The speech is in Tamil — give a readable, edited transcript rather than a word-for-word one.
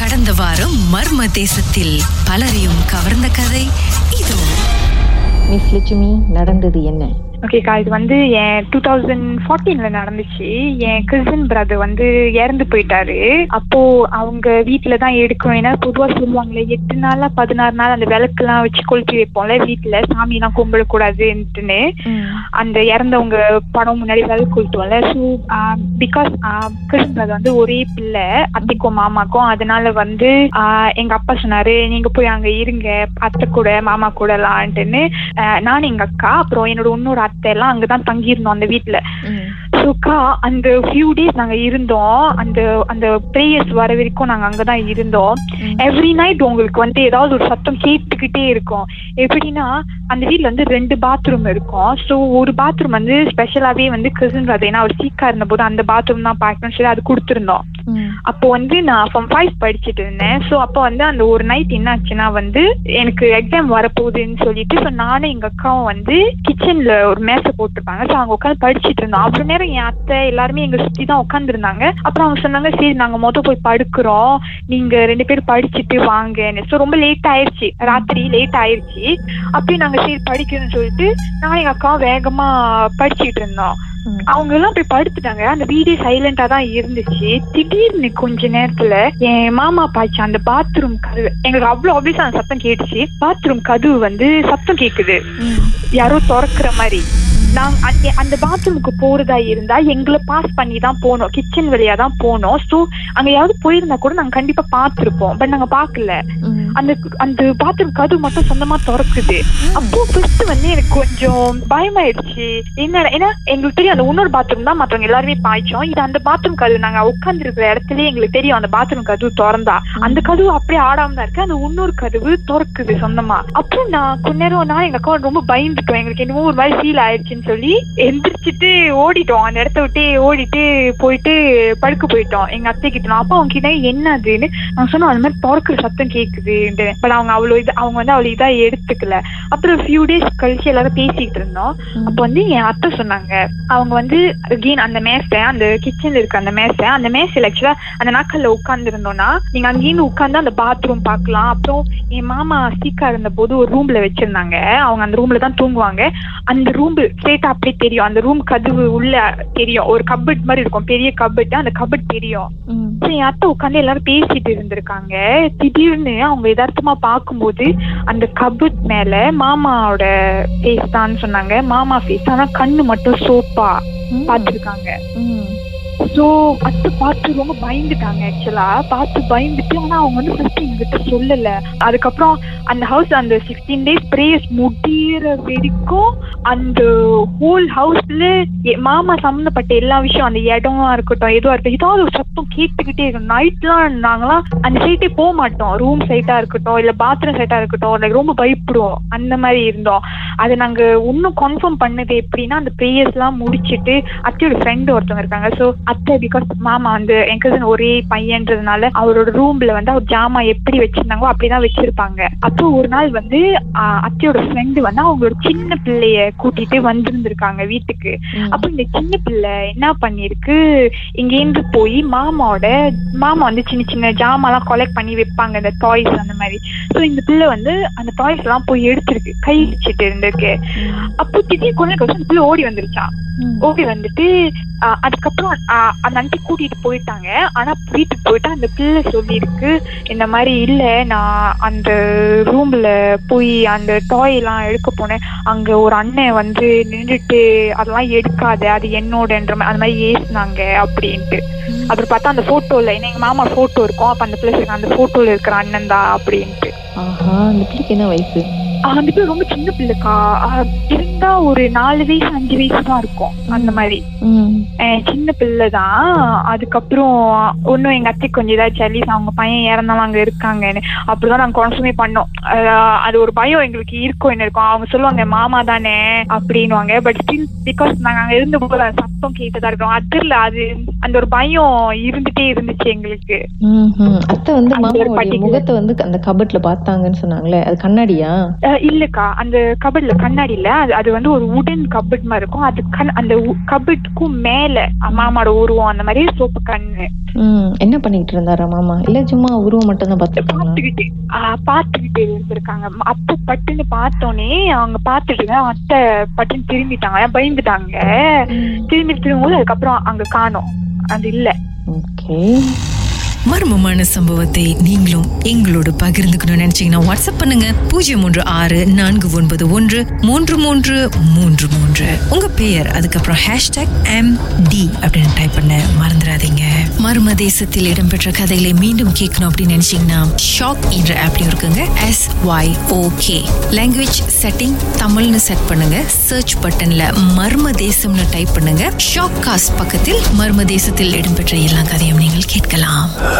கடந்த வாரம் மர்ம தேசத்தில் பலரையும் கவர்ந்த கதை இதோ. மிஸ் லட்சுமி, நடந்தது என்ன? ஓகேக்கா, இது வந்து என் 2014ல நடந்துச்சு. என் கசின் பிரதர் வந்து இறந்து போயிட்டாரு. அப்போ அவங்க வீட்டுலதான் எடுக்கும். ஏன்னா பொதுவா சொல்லுவாங்களே 8 நாள் 16 நாள் அந்த விளக்கு எல்லாம் வச்சு கொளுத்தி வைப்போம்ல வீட்டுல, சாமி எல்லாம் கும்பிடக்கூடாதுன்னு. அந்த இறந்தவங்க படம் முன்னாடி விளக்கு கொளுத்துவோம்ல. ஸோ பிகாஸ் கசின் பிரதர் வந்து ஒரே பிள்ளை அத்தைக்கும் மாமாக்கும், அதனால வந்து எங்க அப்பா சொன்னாரு, நீங்க போய் அங்க இருங்க அத்தை கூட மாமா கூட எல்லாம்ட்டுன்னு. நானும் எங்க அக்கா அப்புறம் என்னோட இன்னொரு அத்தை எல்லாம் அங்கதான் தங்கி இருந்தோம் அந்த வீட்டுல. சோக்கா அந்த ஃபியூ டேஸ் நாங்க இருந்தோம். அந்த பிரேயர்ஸ் வர வரைக்கும் நாங்க அங்கதான் இருந்தோம். எவ்ரி நைட் உங்களுக்கு வந்து ஏதாவது ஒரு சத்தம் கேட்டுக்கிட்டே இருக்கும். எப்படின்னா அந்த வீட்டுல வந்து 2 பாத்ரூம் இருக்கும். ஸோ ஒரு பாத்ரூம் வந்து ஸ்பெஷலாவே வந்து கிறிஸ்டன் ராதே, ஏன்னா அவர் சீக்கா இருந்த போது அந்த பாத்ரூம் தான் பார்க்கணும்னு சொல்லி அது கொடுத்துருந்தோம். அப்போ வந்து நான் ஃபார்ம் 5 படிச்சுட்டு இருந்தேன். ஸோ அப்போ வந்து அந்த ஒரு நைட் என்ன ஆச்சுன்னா வந்து எனக்கு எக்ஸாம் வரப்போகுதுன்னு சொல்லிட்டு, ஸோ நானும் எங்க அக்காவும் வந்து கிச்சன்ல ஒரு மேசை போட்டிருப்பாங்க. ஸோ அவங்க உட்காந்து படிச்சுட்டு இருந்தோம். அவ்வளவு நேரம் என் அத்தை எல்லாருமே எங்க சுத்தி தான் உட்காந்துருந்தாங்க. அப்புறம் அவங்க சொன்னாங்க, சரி நாங்க மொத்தம் போய் படுக்கிறோம், நீங்க 2 பேரும் படிச்சுட்டு வாங்கன்னு. ஸோ ரொம்ப லேட் ஆயிடுச்சு, ராத்திரி லேட் ஆயிடுச்சு. அப்பயும் நாங்க சரி படிக்கணும்னு சொல்லிட்டு நானும் எங்க அக்காவும் வேகமா படிச்சுட்டு இருந்தோம். அவங்க எல்லாம் போய் படுத்துட்டாங்க. அந்த வீடே சைலண்டா தான் இருந்துச்சு. திடீர்னு கொஞ்ச நேரத்துல என் மாமா பாய்ச்சி அந்த பாத்ரூம் கதவு, எங்களுக்கு அவ்வளவு ஆப்வியஸா அந்த சத்தம் கேட்டுச்சு. பாத்ரூம் கதவு வந்து சத்தம் கேக்குது, யாரோ திறக்கிற மாதிரி. நாங்க அந்த பாத்ரூமுக்கு போறதா இருந்தா எங்களை பாஸ் பண்ணி தான் போனோம், கிச்சன் வழியா தான் போனோம். ஸோ அங்க யாராவது போயிருந்தா கூட நாங்க கண்டிப்பா பாத்துருப்போம். பட் நாங்க பாக்கல. அந்த பாத்ரூம் கதவு மட்டும் சொந்தமா திறக்குது. அப்போ ஃபர்ஸ்ட் வந்து எனக்கு கொஞ்சம் பயமாயிடுச்சு, என்ன ஏன்னா எங்களுக்கு தெரியும் அந்த இன்னொரு பாத்ரூம் தான் மற்றவங்க எல்லாருமே பாய்ச்சோம். இது அந்த பாத்ரூம் கதவு, நாங்க உட்கார்ந்து இருக்கிற இடத்துலயே எங்களுக்கு தெரியும் அந்த பாத்ரூம் கதவு திறந்தா. அந்த கதவு அப்படியே ஆடாம தான் இருக்கு, அந்த இன்னொரு கதவு திறக்குது சொந்தமா. அப்புறம் நான் கொஞ்ச நேரம் நான் எங்க அக்கா ரொம்ப பயந்துட்டோம், எங்களுக்கு என்னமோ ஒரு மாதிரி ஃபீல் ஆயிடுச்சுன்னு சொல்லி எந்திரிச்சிட்டு ஓடிட்டோம். அந்த இடத்த விட்டு ஓடிட்டு போயிட்டு படுக்க போயிட்டோம் எங்க அத்தை கிட்டோம். அப்போ அவங்க கிட்ட என்னதுன்னு நான் சொன்னோம், அது மாதிரி திறக்கிற சத்தம் கேக்குதுன்னு. பட் அவங்க அவ்வளவு இதா எடுத்துக்கல. அப்புறம் ஃபியூ டேஸ் கழிச்சு எல்லாரும் பேசிட்டு இருந்தோம். அப்ப வந்து என் அத்தை சொன்னாங்க, அவங்க வந்து அகெயின் அந்த மேசை, அந்த கிச்சன்ல இருக்க அந்த மேசை, அந்த மேசையில ஆக்சுவலா அந்த நாக்கல்ல உட்கார்ந்து இருந்தோம்னா நீங்க அங்கேயிருந்து உட்கார்ந்து அந்த பாத்ரூம் பாக்கலாம். அப்புறம் என் மாமா சீக்கா இருந்த போது ஒரு ரூம்ல வச்சிருந்தாங்க, அவங்க அந்த ரூம்ல தான் தூங்குவாங்க. அந்த ரூம் அப்படி தெரியும், அந்த ரூம் கதவு உள்ள தெரியும், ஒரு கபட் மாதிரி இருக்கும், பெரிய கபட், அந்த கபட் தெரியும். என் அத்தை உட்காந்து எல்லாரும் பேசிட்டு இருந்திருக்காங்க. திடீர்னு அவங்க எதார்த்தமா பாக்கும்போது அந்த கபட் மேல மாமாவோட ஃபேஸ் தான் சொன்னாங்க, மாமா ஃபேஸ், ஆனா கண்ணு மட்டும் சோப்பா பாத்துருக்காங்க. ஸோ அத்தை பார்த்து ரொம்ப பயந்துட்டாங்க, ஆக்சுவலா பார்த்து பயந்துட்டு. ஆனா அவங்க வந்து ஃபர்ஸ்ட் எங்கிட்ட சொல்லல. அதுக்கப்புறம் அந்த ஹவுஸ் அந்த 16 டேஸ் பிரேயர்ஸ் முடிகிற வரைக்கும் அந்த ஹோல் ஹவுஸ்ல மாமா சம்மந்தப்பட்ட எல்லா விஷயம், அந்த இடமா இருக்கட்டும் எதுவா இருக்கட்டும், ஏதாவது ஒரு சத்தம் கேட்டுக்கிட்டே இருக்கும். நைட்லாம் நாங்களாம் அந்த சைட்டே போக மாட்டோம், ரூம் சைட்டா இருக்கட்டும் இல்ல பாத்ரூம் சைட்டா இருக்கட்டும், லைக் ரொம்ப பயப்படுவோம், அந்த மாதிரி இருந்தோம். அதை நாங்க இன்னும் கன்ஃபார்ம் பண்ணது எப்படின்னா, அந்த பிரேயர்ஸ் எல்லாம் முடிச்சுட்டு அத்தையோட ஃப்ரெண்டு ஒருத்தவங்க இருக்காங்க. ஸோ அத்தை பிகாஸ் மாமா வந்து என் கசின் ஒரே பையன்றதுனால அவரோட ரூம்ல வந்து அவர் ஜாமா எப்படி வச்சிருந்தாங்களோ அப்படிதான் வச்சிருப்பாங்க. அப்போ ஒரு நாள் வந்து அத்தையோட ஃப்ரெண்டு வந்து அவங்களோட சின்ன பிள்ளைய கூட்டிட்டு வந்திருந்திருக்காங்க வீட்டுக்கு. அப்போ இந்த சின்ன பிள்ளை என்ன பண்ணிருக்கு, இங்கேருந்து போய் மாமா வந்து சின்ன சின்ன ஜாமாலாம் கலெக்ட் பண்ணி வைப்பாங்க, இந்த டாய்ஸ் அந்த மாதிரி. ஸோ இந்த பிள்ளை வந்து அந்த டாய்ஸ் எல்லாம் போய் எடுத்திருக்கு, கை வச்சுட்டு இருந்திருக்கு. அப்போ திடீர் கொஞ்சம் பிள்ளை ஓடி வந்துருச்சான். ஓடி வந்துட்டு அதுக்கப்புறம் அந்த அன்னைக்கு கூட்டிட்டு போயிட்டாங்க. ஆனா வீட்டுக்கு போயிட்டா அந்த பிள்ளை சொல்லிருக்கு, இந்த மாதிரி இல்ல நான் அந்த ரூம்ல போய் அந்த டாய் எல்லாம் எடுக்க போனேன், அங்க ஒரு அண்ணன் வந்து நின்றுட்டு அதெல்லாம் எடுக்காத, அது என்னோடன்ற அந்த மாதிரி ஏசினாங்க அப்படின்ட்டு. அப்புறம் பார்த்தா அந்த போட்டோல எங்க மாமா போட்டோ இருக்கும், அப்ப அந்த பிள்ளை அந்த போட்டோல இருக்கிற அண்ணன் தான் அப்படின்ட்டு. அந்த பிள்ளைக்கு என்ன வயசு? அந்த பிள்ளை ரொம்ப சின்ன பிள்ளைக்கா, இருந்தா ஒரு 4 வயசு 5 வயசு தான் இருக்கும், அந்த மாதிரி சின்ன பிள்ளைதான். அதுக்கப்புறம் ஒன்னும் எங்க அத்தைக்கு கொஞ்சம் ஏதாவது சலீஸ், அவங்க பையன் இறந்தவங்க அங்க இருக்காங்கன்னு. அப்படிதான் நாங்க கான்ஃபர்மே பண்ணோம். அது ஒரு பயம் எங்களுக்கு இருக்கும், என்ன இருக்கும். அவங்க சொல்லுவாங்க மாமா தானே அப்படின்வாங்க. பட் ஸ்டில் பிகாஸ் நாங்க அங்க இருந்த போது அந்த சத்தம் கேட்டதா இருக்கோம், அதுல அது அந்த ஒரு பயம் இருந்துட்டே இருந்துச்சு எங்களுக்கு. அத்தை வந்து முகத்தை வந்து அந்த கபட்ல பார்த்தாங்கன்னு சொன்னாங்களே, அது கண்ணாடியா? இல்லக்கா, அந்த கபட்ல கண்ணாடி இல்ல, அது வந்து ஒரு உடன் கபட் மாதிரி இருக்கும். அது அந்த கபட்க்கும் மேல மாமாவோட உருவம், அந்த மாதிரி சோப்பு கண்ணு. என்ன பண்ணிட்டு இருந்தாரா மாமா, இல்ல சும்மா உருவம் மட்டும் தான் பாத்துக்கிட்டே இருந்திருக்காங்க? அப்ப பட்டுன்னு பார்த்தோன்னே அவங்க பாத்துட்டு அத்தை பட்டுன்னு திரும்பிட்டாங்க, பயந்துட்டாங்க. திரும்பும்போது அதுக்கப்புறம் அங்க காணோம், அது இல்ல. ஓகே, மர்மமான சம்பவத்தை நீங்களும் எங்களோடு பகிர்ந்துக்கணும்னு நினைச்சீங்கன்னா வாட்ஸ்அப் பண்ணுங்க 036 491 33 33. உங்க பெயர், அதுக்கப்புறம் #MD அப்படின்னு டைப் பண்ண மறந்துடாதீங்க. மர்ம தேசத்தில் இடம்பெற்ற கதைகளை மீண்டும் கேட்கணும் அப்படின்னு நினைச்சீங்கன்னா ஷாக் என்ற ஆப்லயும் இருக்குங்க. SYOK லாங்குவேஜ் செட்டிங் தமிழ்னு செட் பண்ணுங்க. சர்ச் பட்டன்ல மர்ம தேசம்னு டைப் பண்ணுங்க. ஷாக் காஸ்ட் பக்கத்தில் மர்ம தேசத்தில் இடம்பெற்ற எல்லா கதையும் நீங்கள் கேட்கலாம்.